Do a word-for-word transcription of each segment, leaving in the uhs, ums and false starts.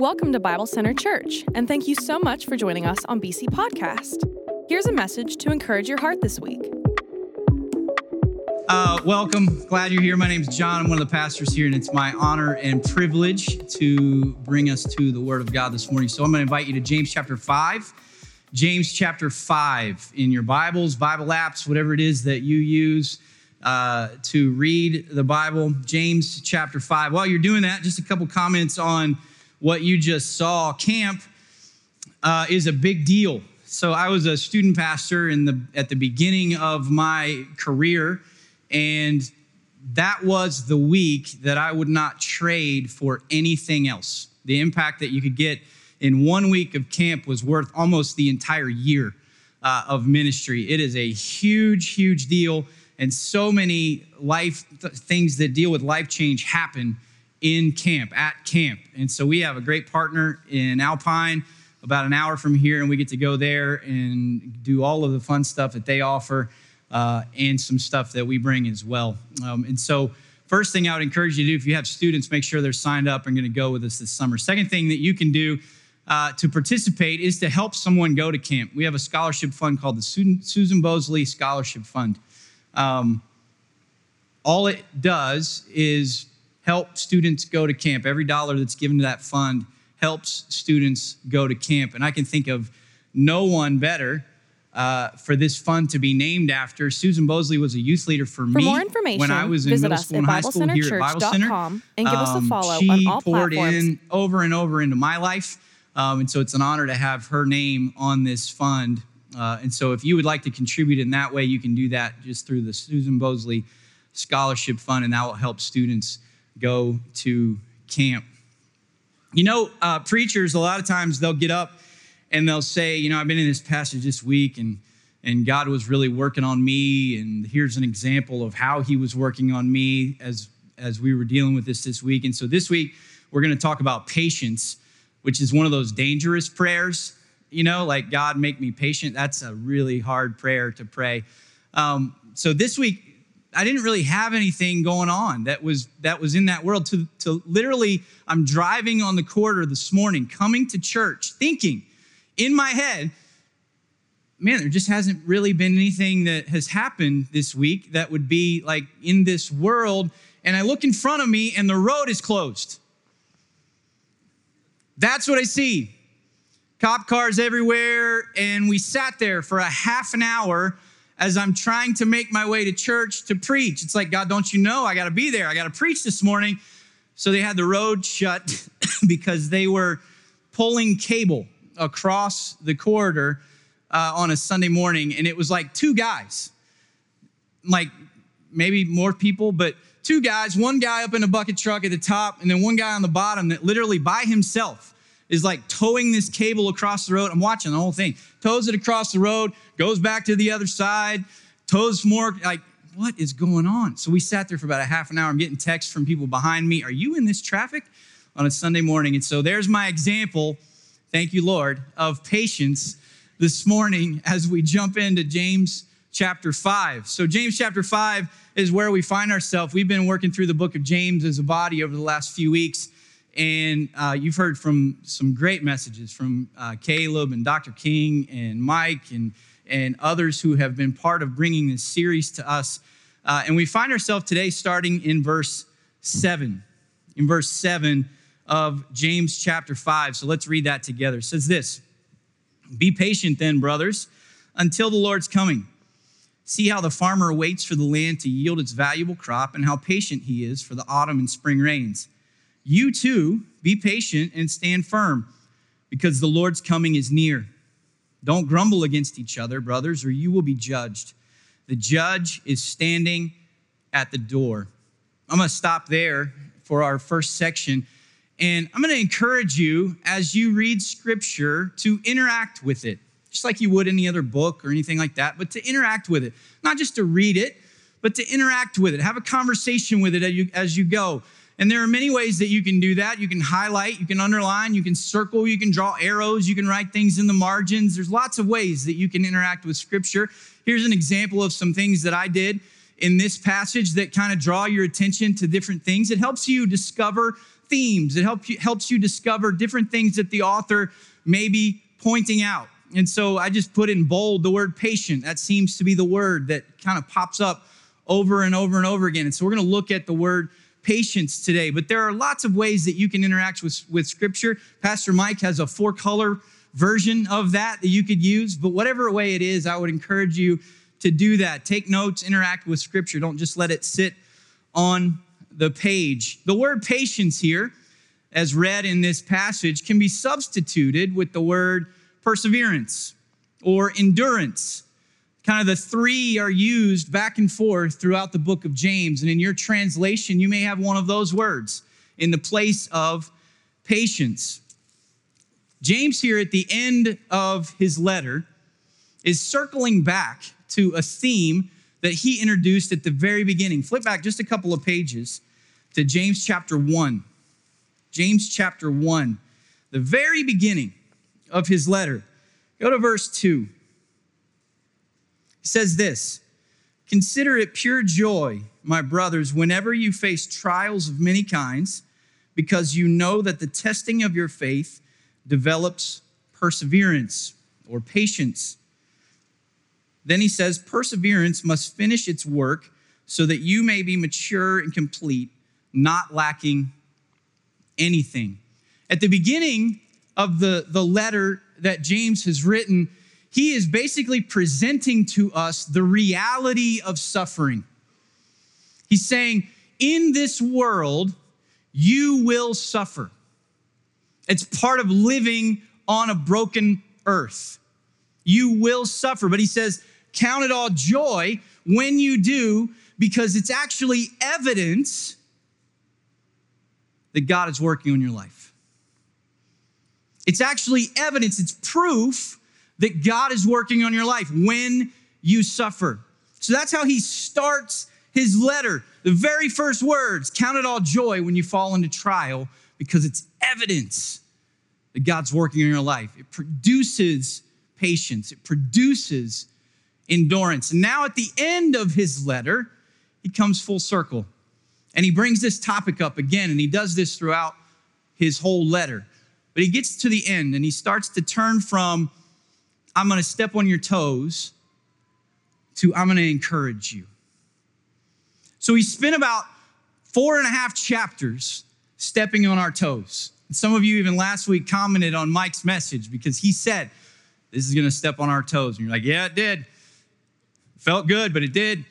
Welcome to Bible Center Church, and thank you so much for joining us on B C Podcast. Here's a message to encourage your heart this week. Uh, welcome. Glad you're here. My name's John. I'm one of the pastors here, and it's my honor and privilege to bring us to the Word of God this morning. So I'm going to invite you to James chapter five. James chapter five in your Bibles, Bible apps, whatever it is that you use uh, to read the Bible. James chapter five. While you're doing that, just a couple comments on what you just saw. Camp uh, is a big deal. So I was a student pastor in the at the beginning of my career, and that was the week that I would not trade for anything else. The impact that you could get in one week of camp was worth almost the entire year uh, of ministry. It is a huge, huge deal, and so many life th- things that deal with life change happen in camp, at camp. And so we have a great partner in Alpine, about an hour from here, and we get to go there and do all of the fun stuff that they offer. Uh, and some stuff that we bring as well. Um, and so first thing I would encourage you to do, if you have students, make sure they're signed up and going to go with us this summer. Second thing that you can do uh, to participate is to help someone go to camp. We have a scholarship fund called the Susan Bosley Scholarship Fund. Um, all it does is help students go to camp. Every dollar that's given to that fund helps students go to camp. And I can think of no one better Uh, for this fund to be named after. Susan Bosley was a youth leader for, for me more information, when I was in middle school and high school here at Bible Center. And give us a follow um, on all platforms. She poured in over and over into my life, um, and so it's an honor to have her name on this fund. Uh, and so if you would like to contribute in that way, you can do that just through the Susan Bosley Scholarship Fund, and that will help students go to camp. You know, uh, preachers, a lot of times they'll get up and they'll say, you know, I've been in this passage this week, and and God was really working on me, and here's an example of how he was working on me as, as we were dealing with this this week. And so this week, we're going to talk about patience, which is one of those dangerous prayers, you know, like, God, make me patient. That's a really hard prayer to pray. Um, so this week, I didn't really have anything going on that was that was in that world. To, to literally, I'm driving on the corridor this morning, coming to church, thinking, in my head, man, there just hasn't really been anything that has happened this week that would be like in this world. And I look in front of me and the road is closed. That's what I see. Cop cars everywhere. And we sat there for a half an hour as I'm trying to make my way to church to preach. It's like, God, don't you know? I got to be there. I got to preach this morning. So they had the road shut because they were pulling cable across the corridor uh, on a Sunday morning, and it was like two guys, like maybe more people, but two guys, one guy up in a bucket truck at the top, and then one guy on the bottom that literally by himself is like towing this cable across the road. I'm watching the whole thing. Tows it across the road, goes back to the other side, tows more, like, what is going on? So we sat there for about a half an hour. I'm getting texts from people behind me. Are you in this traffic on a Sunday morning? And so there's my example, thank you, Lord, of patience this morning as we jump into James chapter five. So James chapter five is where we find ourselves. We've been working through the book of James as a body over the last few weeks, and uh, you've heard from some great messages from uh, Caleb and Doctor King and Mike and, and others who have been part of bringing this series to us. Uh, and we find ourselves today starting in verse seven. In verse seven of James chapter five. So let's read that together. It says this, "Be patient then, brothers, until the Lord's coming. See how the farmer waits for the land to yield its valuable crop and how patient he is for the autumn and spring rains. You too, be patient and stand firm because the Lord's coming is near. Don't grumble against each other, brothers, or you will be judged. The judge is standing at the door." I'm going to stop there for our first section. And I'm going to encourage you, as you read Scripture, to interact with it, just like you would any other book or anything like that, but to interact with it. Not just to read it, but to interact with it. Have a conversation with it as you, as you go. And there are many ways that you can do that. You can highlight, you can underline, you can circle, you can draw arrows, you can write things in the margins. There's lots of ways that you can interact with Scripture. Here's an example of some things that I did in this passage that kind of draw your attention to different things. It helps you discover themes. It helps you, helps you discover different things that the author may be pointing out. And so I just put in bold the word patient. That seems to be the word that kind of pops up over and over and over again. And so we're going to look at the word patience today. But there are lots of ways that you can interact with, with Scripture. Pastor Mike has a four-color version of that that you could use. But whatever way it is, I would encourage you to do that. Take notes, interact with Scripture. Don't just let it sit on the page. The word patience here, as read in this passage, can be substituted with the word perseverance or endurance. Kind of the three are used back and forth throughout the book of James. And in your translation, you may have one of those words in the place of patience. James here at the end of his letter is circling back to a theme that he introduced at the very beginning. Flip back just a couple of pages to James chapter one. James chapter one, the very beginning of his letter. Go to verse two. It says this, "Consider it pure joy, my brothers, whenever you face trials of many kinds, because you know that the testing of your faith develops perseverance or patience." Then he says, "Perseverance must finish its work so that you may be mature and complete, not lacking anything." At the beginning of the, the letter that James has written, he is basically presenting to us the reality of suffering. He's saying, in this world, you will suffer. It's part of living on a broken earth. You will suffer. But he says, count it all joy when you do, because it's actually evidence that God is working on your life. It's actually evidence, it's proof that God is working on your life when you suffer. So that's how he starts his letter. The very first words, count it all joy when you fall into trial, because it's evidence that God's working in your life. It produces patience. It produces endurance. And now at the end of his letter, he comes full circle. And he brings this topic up again, and he does this throughout his whole letter. But he gets to the end, and he starts to turn from, I'm going to step on your toes, to I'm going to encourage you. So he spent about four and a half chapters stepping on our toes. And some of you even last week commented on Mike's message because he said, this is going to step on our toes. And you're like, yeah, it did. It felt good, but it did.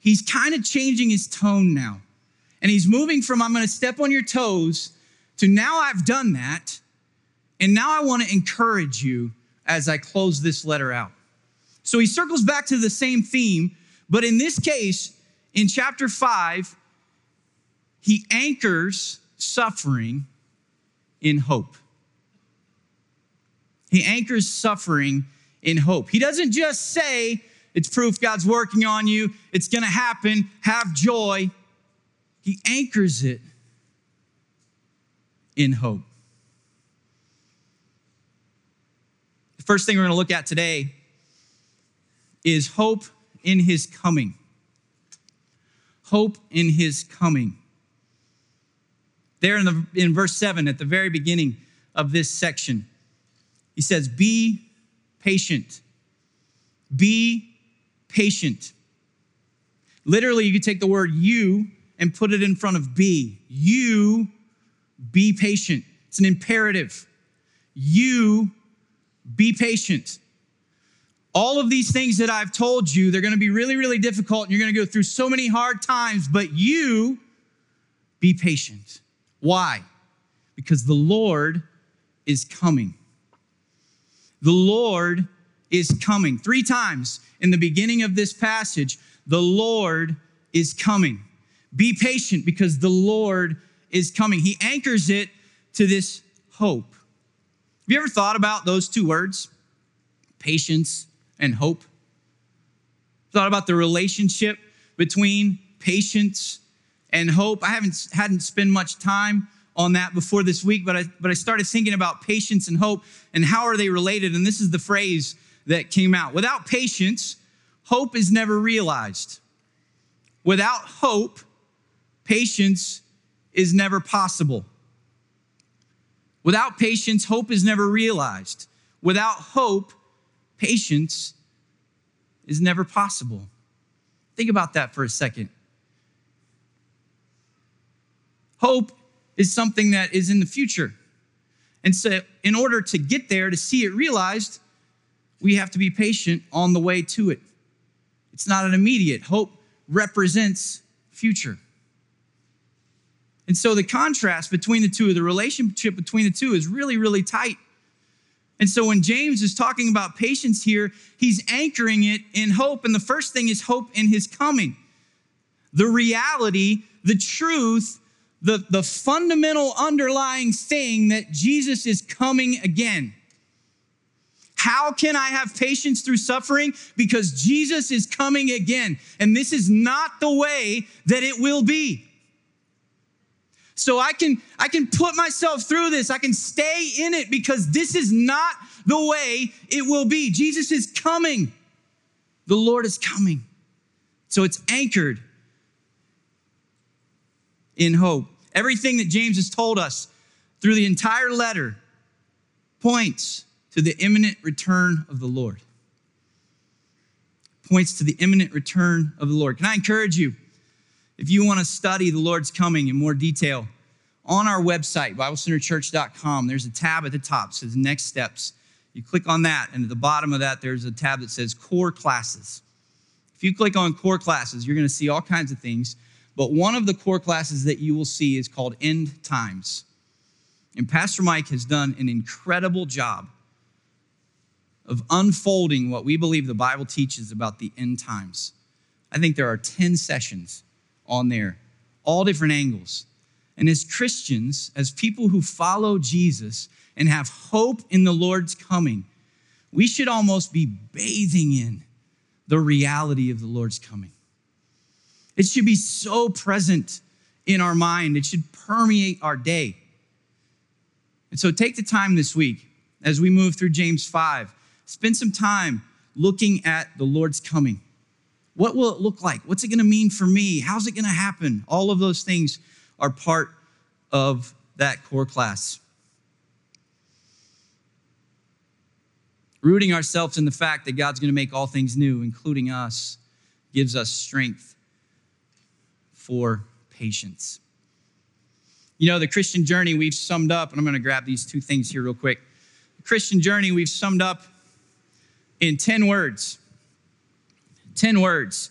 He's kind of changing his tone now. And he's moving from I'm going to step on your toes to now I've done that. And now I want to encourage you as I close this letter out. So he circles back to the same theme, but in this case, in chapter five, he anchors suffering in hope. He anchors suffering in hope. He doesn't just say, it's proof God's working on you, it's going to happen, have joy. He anchors it in hope. The first thing we're going to look at today is hope in his coming. Hope in his coming. There in, the, in verse seven, at the very beginning of this section, he says, be patient. Be patient. Literally, you could take the word you and put it in front of be. You be patient. It's an imperative. You be patient. All of these things that I've told you, they're going to be really, really difficult, and you're going to go through so many hard times, but you be patient. Why? Because the Lord is coming. The Lord is coming. Three times in the beginning of this passage, the Lord is coming. Be patient because the Lord is coming. He anchors it to this hope. Have you ever thought about those two words, patience and hope? Thought about the relationship between patience and hope? I haven't hadn't spent much time on that before this week, but I, but I started thinking about patience and hope and how are they related, and this is the phrase that came out. Without patience, hope is never realized. Without hope, patience is never possible. Without patience, hope is never realized. Without hope, patience is never possible. Think about that for a second. Hope is something that is in the future. And so in order to get there, to see it realized, we have to be patient on the way to it. It's not an immediate. Hope represents future. And so the contrast between the two, the relationship between the two is really, really tight. And so when James is talking about patience here, he's anchoring it in hope. And the first thing is hope in his coming. The reality, the truth, the, the fundamental underlying thing that Jesus is coming again. How can I have patience through suffering? Because Jesus is coming again. And this is not the way that it will be. So I can, I can put myself through this. I can stay in it because this is not the way it will be. Jesus is coming. The Lord is coming. So it's anchored in hope. Everything that James has told us through the entire letter points to the imminent return of the Lord. Points to the imminent return of the Lord. Can I encourage you, if you want to study the Lord's coming in more detail, on our website, bible center church dot com, there's a tab at the top that says Next Steps. You click on that, and at the bottom of that, there's a tab that says Core Classes. If you click on Core Classes, you're going to see all kinds of things, but one of the core classes that you will see is called End Times. And Pastor Mike has done an incredible job of unfolding what we believe the Bible teaches about the end times. I think there are ten sessions on there, all different angles. And as Christians, as people who follow Jesus and have hope in the Lord's coming, we should almost be bathing in the reality of the Lord's coming. It should be so present in our mind. It should permeate our day. And so take the time this week as we move through James five. Spend some time looking at the Lord's coming. What will it look like? What's it going to mean for me? How's it going to happen? All of those things are part of that core class. Rooting ourselves in the fact that God's going to make all things new, including us, gives us strength for patience. You know, the Christian journey we've summed up, and I'm going to grab these two things here real quick. The Christian journey we've summed up in ten words, ten words.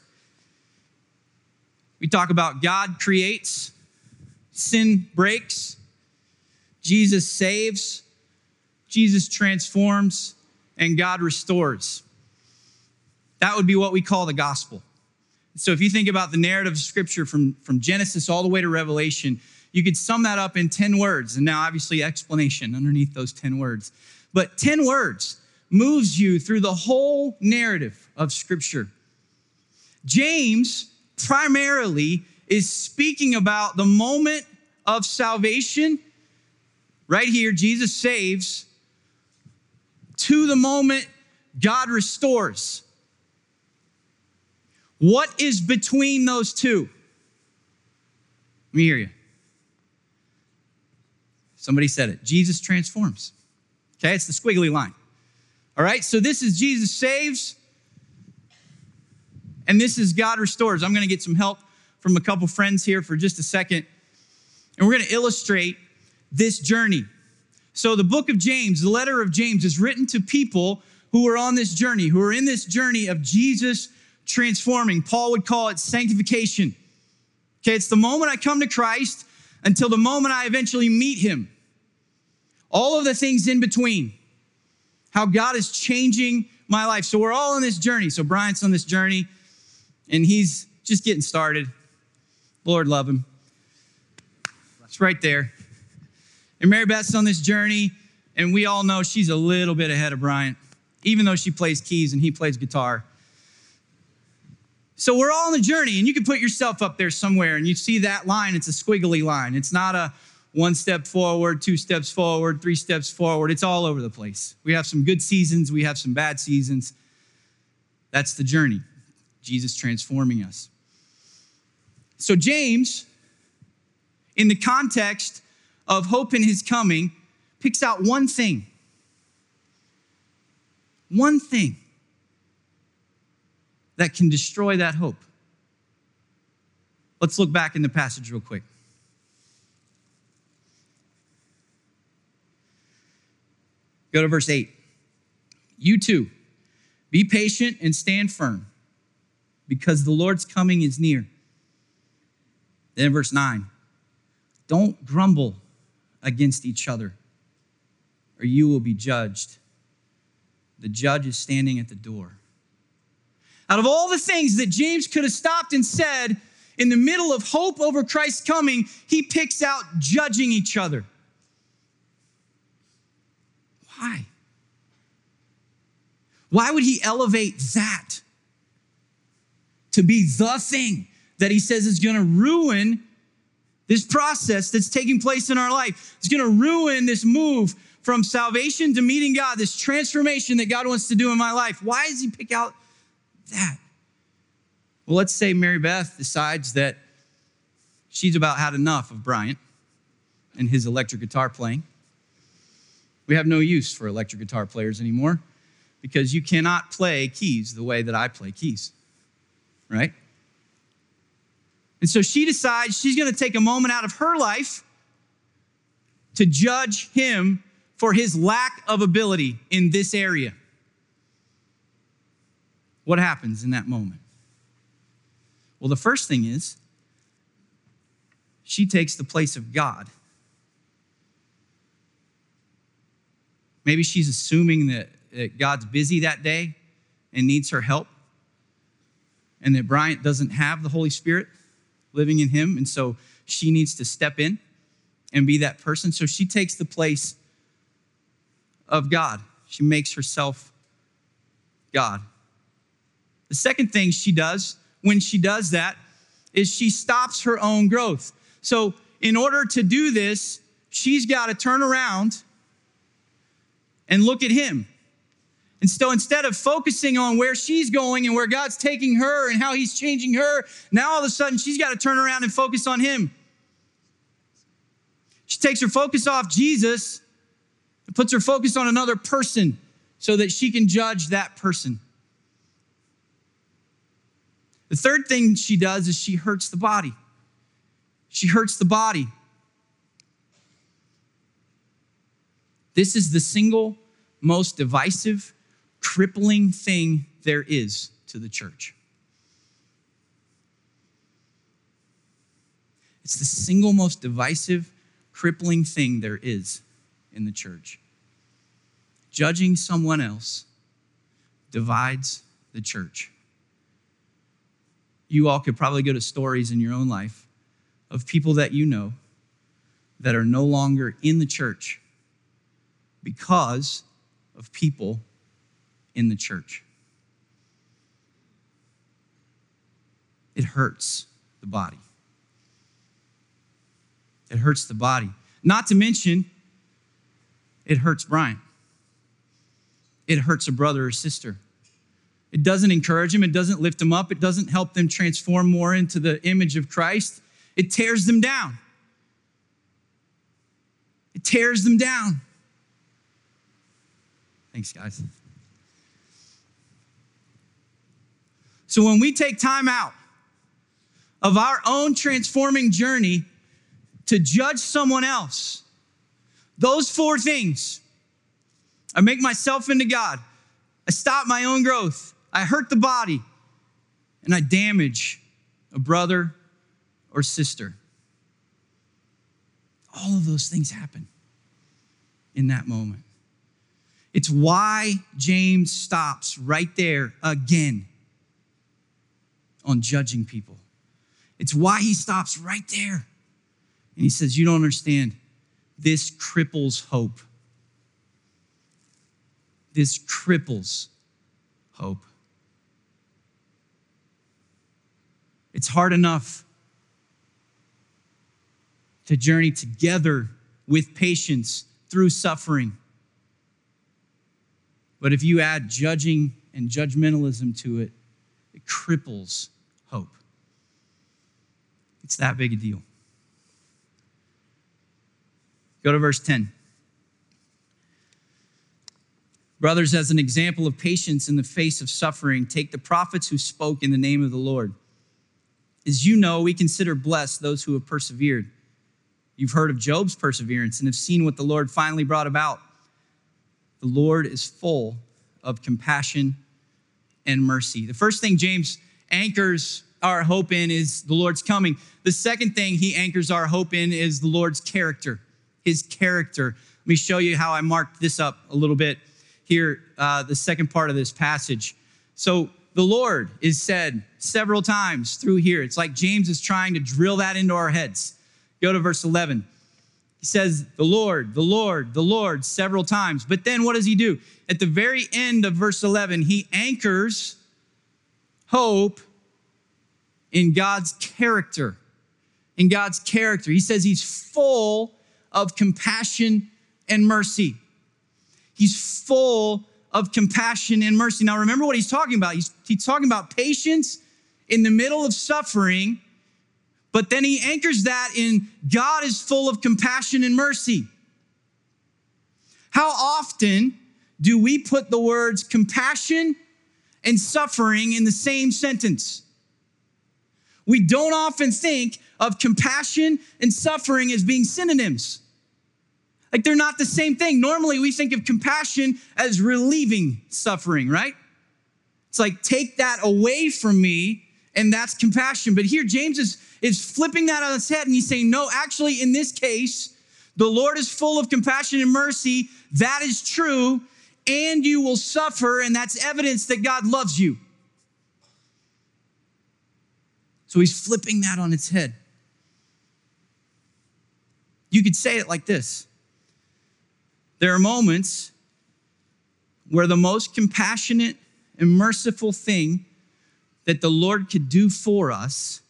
We talk about God creates, sin breaks, Jesus saves, Jesus transforms, and God restores. That would be what we call the gospel. So if you think about the narrative of Scripture from, from Genesis all the way to Revelation, you could sum that up in ten words. And now, obviously, explanation underneath those ten words. But ten words. Moves you through the whole narrative of Scripture. James primarily is speaking about the moment of salvation. Right here, Jesus saves, to the moment God restores. What is between those two? Let me hear you. Somebody said it. Jesus transforms. Okay, it's the squiggly line. All right, so this is Jesus saves, and this is God restores. I'm going to get some help from a couple friends here for just a second, and we're going to illustrate this journey. So the book of James, the letter of James, is written to people who are on this journey, who are in this journey of Jesus transforming. Paul would call it sanctification. Okay, it's the moment I come to Christ until the moment I eventually meet him. All of the things in between. How God is changing my life. So we're all on this journey. So Brian's on this journey, and he's just getting started. Lord love him. It's right there. And Mary Beth's on this journey, and we all know she's a little bit ahead of Brian, even though she plays keys and he plays guitar. So we're all on the journey, and you can put yourself up there somewhere, and you see that line. It's a squiggly line. It's not a one step forward, two steps forward, three steps forward. It's all over the place. We have some good seasons. We have some bad seasons. That's the journey. Jesus transforming us. So James in the context of hope in his coming, picks out one thing. One thing that can destroy that hope. Let's look back in the passage real quick. Go to verse eight. You too, be patient and stand firm, because the Lord's coming is near. Then verse nine, don't grumble against each other, or you will be judged. The judge is standing at the door. Out of all the things that James could have stopped and said in the middle of hope over Christ's coming, he picks out judging each other. Why? Why would he elevate that to be the thing that he says is going to ruin this process that's taking place in our life? It's going to ruin this move from salvation to meeting God, this transformation that God wants to do in my life. Why does he pick out that? Well, let's say Mary Beth decides that she's about had enough of Bryant and his electric guitar playing. We have no use for electric guitar players anymore, because you cannot play keys the way that I play keys, right? And so she decides she's going to take a moment out of her life to judge him for his lack of ability in this area. What happens in that moment? Well, the first thing is she takes the place of God. Maybe she's assuming that, that God's busy that day and needs her help, and that Bryant doesn't have the Holy Spirit living in him, and so she needs to step in and be that person. So she takes the place of God. She makes herself God. The second thing she does when she does that is she stops her own growth. So in order to do this, she's got to turn around and look at him. And so instead of focusing on where she's going and where God's taking her and how he's changing her, now all of a sudden she's got to turn around and focus on him. She takes her focus off Jesus and puts her focus on another person so that she can judge that person. The third thing she does is she hurts the body. She hurts the body. This is the single most divisive, crippling thing there is to the church. It's the single most divisive, crippling thing there is in the church. Judging someone else divides the church. You all could probably go to stories in your own life of people that you know that are no longer in the church because of people in the church. It hurts the body. It hurts the body. Not to mention, it hurts Brian. It hurts a brother or sister. It doesn't encourage them. It doesn't lift them up. It doesn't help them transform more into the image of Christ. It tears them down. It tears them down. Thanks, guys. So when we take time out of our own transforming journey to judge someone else, those four things: I make myself into God, I stop my own growth, I hurt the body, and I damage a brother or sister. All of those things happen in that moment. It's why James stops right there again on judging people. It's why he stops right there. And he says, you don't understand. This cripples hope. This cripples hope. It's hard enough to journey together with patience through suffering. But if you add judging and judgmentalism to it, it cripples hope. It's that big a deal. Go to verse ten. Brothers, as an example of patience in the face of suffering, take the prophets who spoke in the name of the Lord. As you know, we consider blessed those who have persevered. You've heard of Job's perseverance and have seen what the Lord finally brought about. The Lord is full of compassion and mercy. The first thing James anchors our hope in is the Lord's coming. The second thing he anchors our hope in is the Lord's character, his character. Let me show you how I marked this up a little bit here, uh, the second part of this passage. So the Lord is said several times through here. It's like James is trying to drill that into our heads. Go to verse eleven. He says, the Lord, the Lord, the Lord, several times. But then what does he do? At the very end of verse eleven, he anchors hope in God's character. In God's character. He says he's full of compassion and mercy. He's full of compassion and mercy. Now remember what he's talking about. He's, he's talking about patience in the middle of suffering. But then he anchors that in God is full of compassion and mercy. How often do we put the words compassion and suffering in the same sentence? We don't often think of compassion and suffering as being synonyms. Like they're not the same thing. Normally we think of compassion as relieving suffering, right? It's like, take that away from me, and that's compassion. But here James is, is flipping that on its head, and he's saying, no, actually in this case, the Lord is full of compassion and mercy. That is true, and you will suffer, and that's evidence that God loves you. So he's flipping that on its head. You could say it like this. There are moments where the most compassionate and merciful thing that the Lord could do for us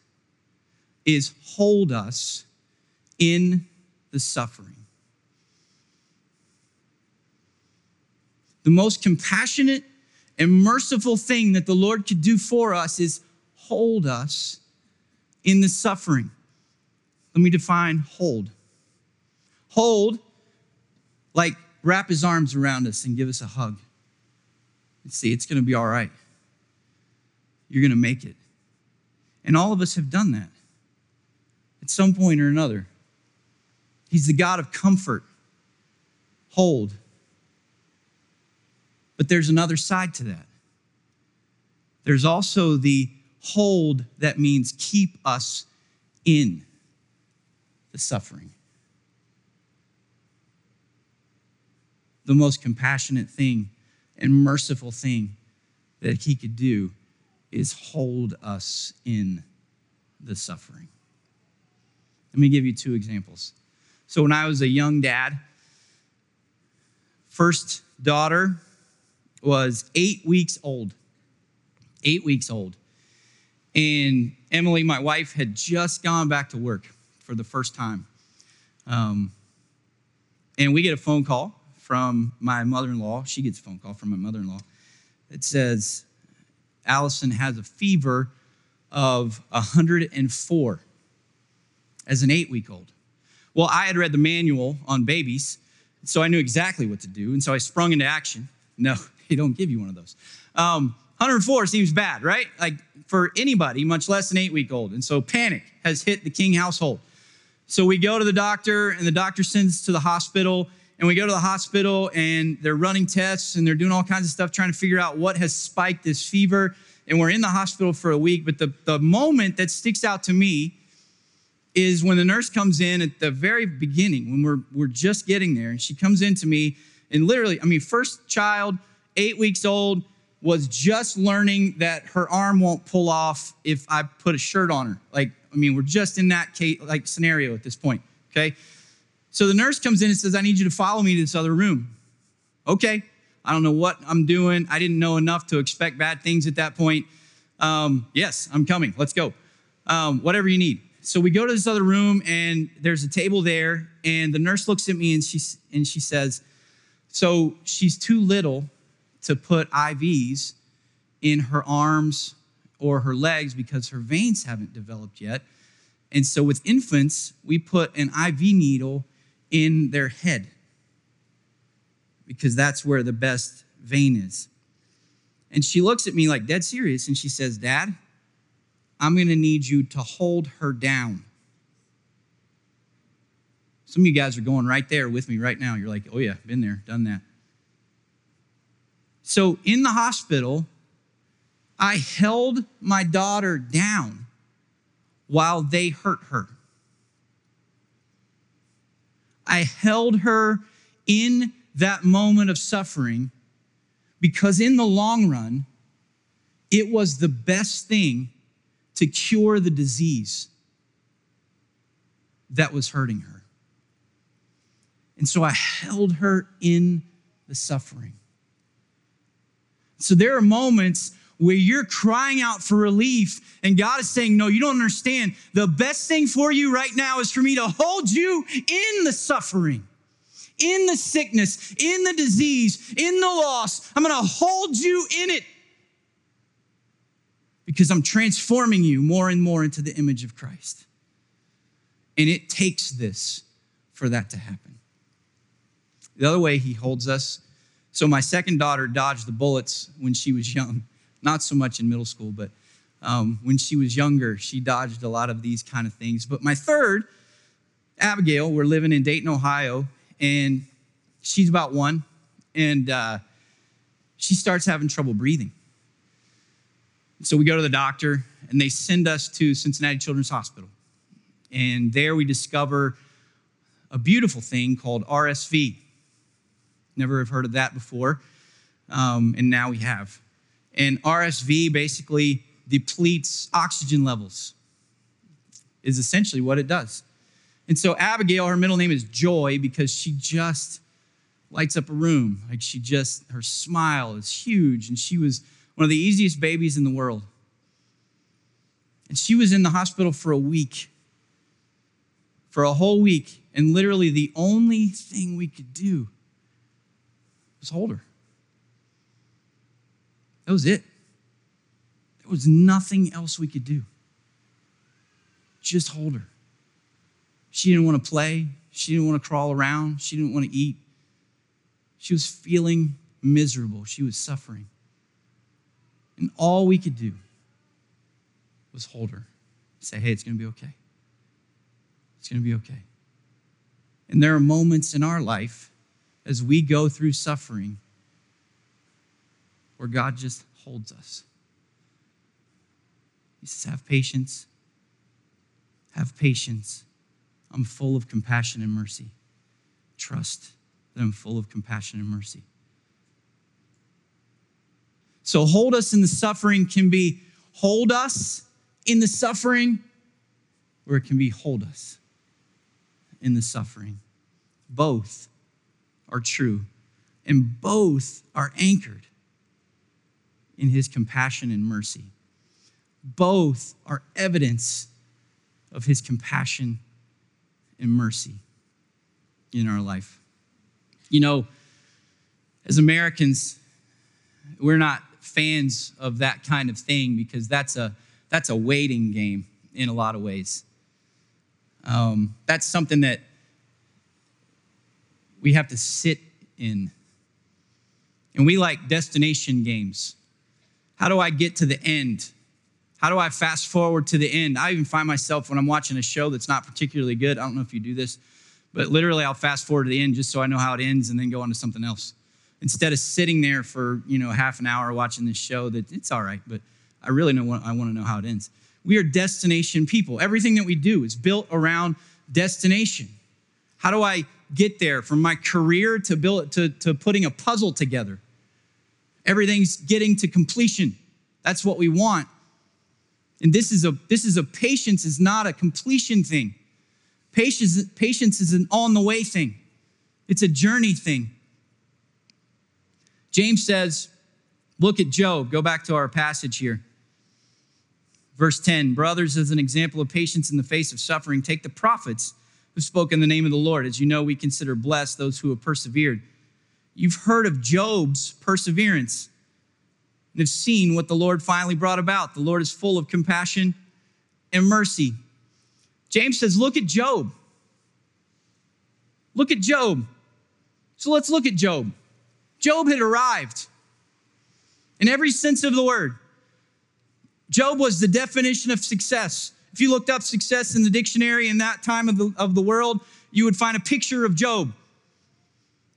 is hold us in the suffering. The most compassionate and merciful thing that the Lord could do for us is hold us in the suffering. Let me define hold. Hold, like wrap his arms around us and give us a hug. Let's see, it's gonna be all right. You're going to make it. And all of us have done that at some point or another. He's the God of comfort, hold. But there's another side to that. There's also the hold that means keep us in the suffering. The most compassionate thing and merciful thing that he could do is hold us in the suffering. Let me give you two examples. So when I was a young dad, first daughter was eight weeks old, eight weeks old. And Emily, my wife, had just gone back to work for the first time. Um, and we get a phone call from my mother-in-law. She gets a phone call from my mother-in-law that says, Allison has a fever of one hundred and four as an eight-week-old. Well, I had read the manual on babies, so I knew exactly what to do, and so I sprung into action. No, they don't give you one of those. Um, one hundred and four seems bad, right? Like for anybody, much less an eight-week-old. And so panic has hit the King household. So we go to the doctor, and the doctor sends us to the hospital, and we go to the hospital and they're running tests and they're doing all kinds of stuff trying to figure out what has spiked this fever. And we're in the hospital for a week. But the, the moment that sticks out to me is when the nurse comes in at the very beginning, when we're, we're just getting there. And she comes in to me and literally, I mean, first child, eight weeks old, was just learning that her arm won't pull off if I put a shirt on her. Like, I mean, we're just in that case, like scenario at this point, okay? So the nurse comes in and says, I need you to follow me to this other room. Okay, I don't know what I'm doing. I didn't know enough to expect bad things at that point. Um, yes, I'm coming, let's go. Um, whatever you need. So we go to this other room and there's a table there and the nurse looks at me and she, and she says, so she's too little to put I Vs in her arms or her legs because her veins haven't developed yet. And so with infants, we put an I V needle in their head, because that's where the best vein is. And she looks at me like dead serious, and she says, Dad, I'm going to need you to hold her down. Some of you guys are going right there with me right now. You're like, oh yeah, been there, done that. So in the hospital, I held my daughter down while they hurt her. I held her in that moment of suffering because in the long run, it was the best thing to cure the disease that was hurting her. And so I held her in the suffering. So there are moments where you're crying out for relief and God is saying, no, you don't understand. The best thing for you right now is for me to hold you in the suffering, in the sickness, in the disease, in the loss. I'm gonna hold you in it, because I'm transforming you more and more into the image of Christ. And it takes this for that to happen. The other way he holds us. So my second daughter dodged the bullets when she was young, not so much in middle school, but um, when she was younger, she dodged a lot of these kind of things. But my third, Abigail, we're living in Dayton, Ohio, and she's about one, and uh, she starts having trouble breathing. So we go to the doctor, and they send us to Cincinnati Children's Hospital. And there we discover a beautiful thing called R S V. Never have heard of that before, um, and now we have. And R S V basically depletes oxygen levels, is essentially what it does. And so Abigail, her middle name is Joy, because she just lights up a room. Like she just, her smile is huge, and she was one of the easiest babies in the world. And she was in the hospital for a week, for a whole week. And literally the only thing we could do was hold her. That was it. There was nothing else we could do. Just hold her. She didn't want to play. She didn't want to crawl around. She didn't want to eat. She was feeling miserable. She was suffering. And all we could do was hold her. Say, hey, it's going to be okay. It's going to be okay. And there are moments in our life as we go through suffering where God just holds us. He says, have patience. Have patience. I'm full of compassion and mercy. Trust that I'm full of compassion and mercy. So hold us in the suffering can be hold us in the suffering, or it can be hold us in the suffering. Both are true, and both are anchored in his compassion and mercy. Both are evidence of his compassion and mercy in our life. You know, as Americans, we're not fans of that kind of thing, because that's a that's a waiting game in a lot of ways. Um, that's something that we have to sit in. And we like destination games. How do I get to the end? How do I fast forward to the end? I even find myself when I'm watching a show that's not particularly good, I don't know if you do this, but literally I'll fast forward to the end just so I know how it ends and then go on to something else. Instead of sitting there for, you know, half an hour watching this show that it's all right, but I really know what, I want to know how it ends. We are destination people. Everything that we do is built around destination. How do I get there from my career to build to, to putting a puzzle together? Everything's getting to completion. That's what we want. And this is a this is a patience is not a completion thing. Patience, patience is an on-the-way thing. It's a journey thing. James says, look at Job. Go back to our passage here. Verse ten, brothers, as an example of patience in the face of suffering, take the prophets who spoke in the name of the Lord. As you know, we consider blessed those who have persevered. You've heard of Job's perseverance and have seen what the Lord finally brought about. The Lord is full of compassion and mercy. James says, look at Job. Look at Job. So let's look at Job. Job had arrived in every sense of the word. Job was the definition of success. If you looked up success in the dictionary in that time of the, of the world, you would find a picture of Job.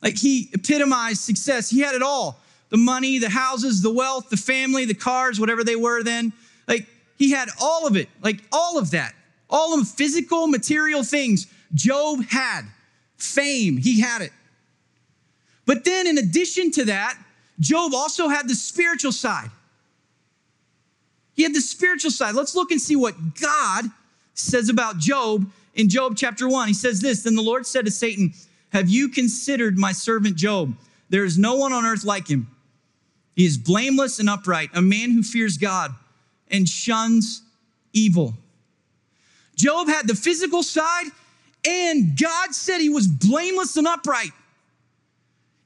Like, he epitomized success. He had it all. The money, the houses, the wealth, the family, the cars, whatever they were then. Like, he had all of it, like all of that. All of physical, material things Job had. Fame, he had it. But then in addition to that, Job also had the spiritual side. He had the spiritual side. Let's look and see what God says about Job in Job chapter one. He says this, "Then the Lord said to Satan, have you considered my servant Job? There is no one on earth like him. He is blameless and upright, a man who fears God and shuns evil." Job had the physical side, and God said he was blameless and upright.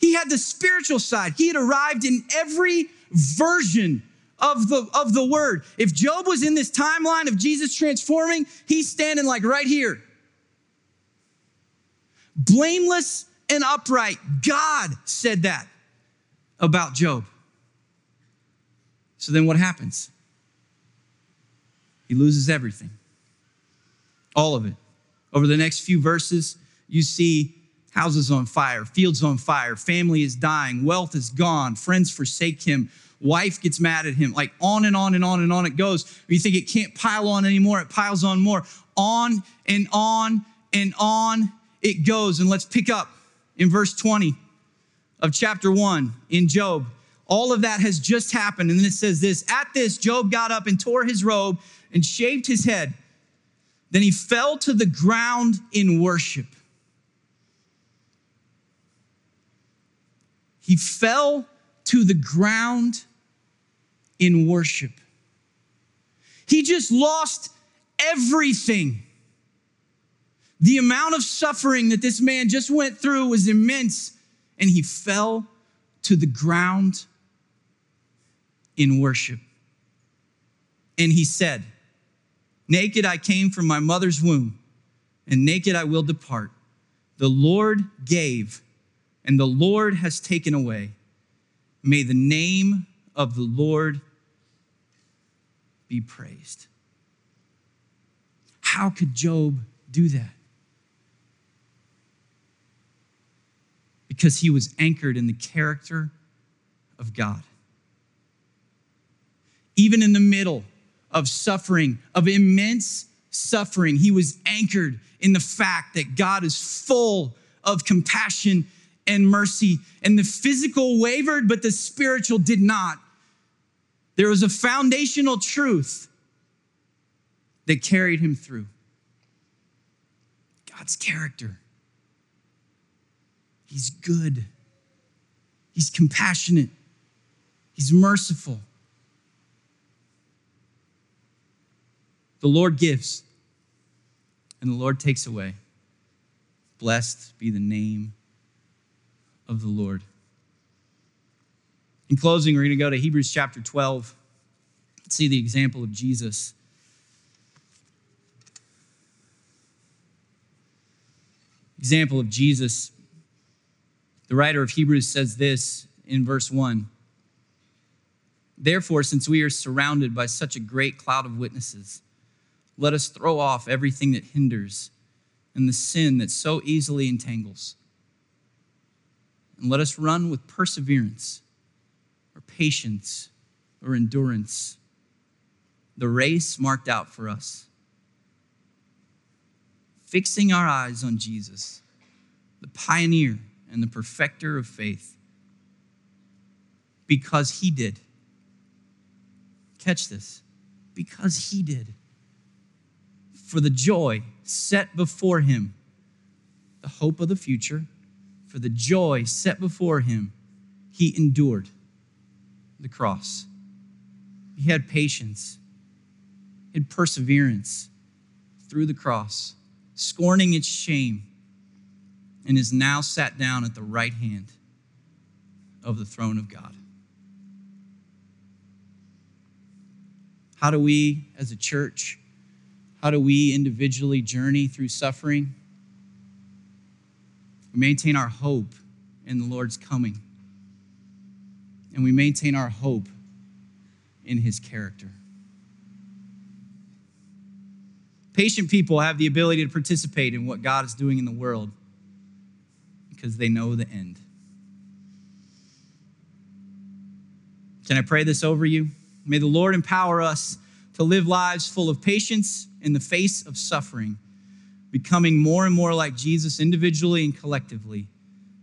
He had the spiritual side. He had arrived in every version of the, of the word. If Job was in this timeline of Jesus transforming, he's standing like right here. Blameless and upright. God said that about Job. So then what happens? He loses everything. All of it. Over the next few verses, you see houses on fire, fields on fire, family is dying, wealth is gone, friends forsake him, wife gets mad at him, like on and on and on and on it goes. You think it can't pile on anymore, it piles on more. On and on and on it goes. And let's pick up in verse twenty of chapter one in Job. All of that has just happened. And then it says this, "At this, Job got up and tore his robe and shaved his head. Then he fell to the ground in worship." He fell to the ground in worship. He just lost everything. The amount of suffering that this man just went through was immense, and he fell to the ground in worship. And he said, "Naked I came from my mother's womb, and naked I will depart. The Lord gave, and the Lord has taken away. May the name of the Lord be praised." How could Job do that? Because he was anchored in the character of God. Even in the middle of suffering, of immense suffering, he was anchored in the fact that God is full of compassion and mercy. And the physical wavered, but the spiritual did not. There was a foundational truth that carried him through. God's character. He's good. He's compassionate. He's merciful. The Lord gives, and the Lord takes away. Blessed be the name of the Lord. In closing, we're going to go to Hebrews chapter twelve. Let's see the example of Jesus. Example of Jesus. The writer of Hebrews says this in verse one. "Therefore, since we are surrounded by such a great cloud of witnesses, let us throw off everything that hinders and the sin that so easily entangles. And let us run with perseverance or patience or endurance the race marked out for us, fixing our eyes on Jesus, the pioneer and the perfecter of faith, because he did." Catch this. Because he did. "For the joy set before him," the hope of the future, "for the joy set before him, he endured the cross." He had patience, he had perseverance through the cross, scorning its shame, and is now sat down at the right hand of the throne of God. How do we as a church, how do we individually journey through suffering? We maintain our hope in the Lord's coming. And we maintain our hope in his character. Patient people have the ability to participate in what God is doing in the world because they know the end. Can I pray this over you? May the Lord empower us to live lives full of patience in the face of suffering, becoming more and more like Jesus individually and collectively,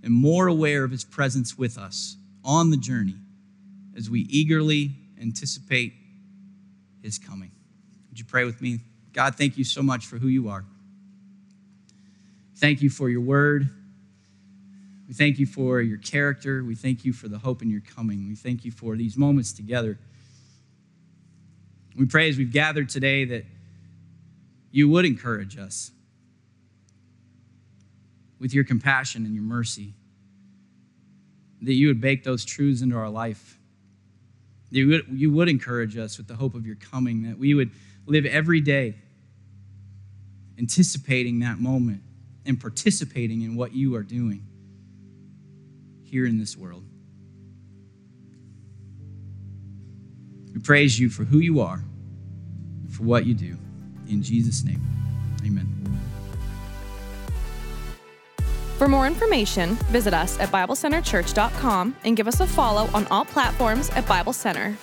and more aware of his presence with us on the journey as we eagerly anticipate his coming. Would you pray with me? God, thank you so much for who you are. Thank you for your word. We thank you for your character. We thank you for the hope in your coming. We thank you for these moments together. We pray as we've gathered today that you would encourage us with your compassion and your mercy, that you would bake those truths into our life, that you would, you would encourage us with the hope of your coming, that we would live every day anticipating that moment and participating in what you are doing here in this world. We praise you for who you are, for what you do. In Jesus' name, amen. For more information, visit us at bible center church dot com and give us a follow on all platforms at Bible Center.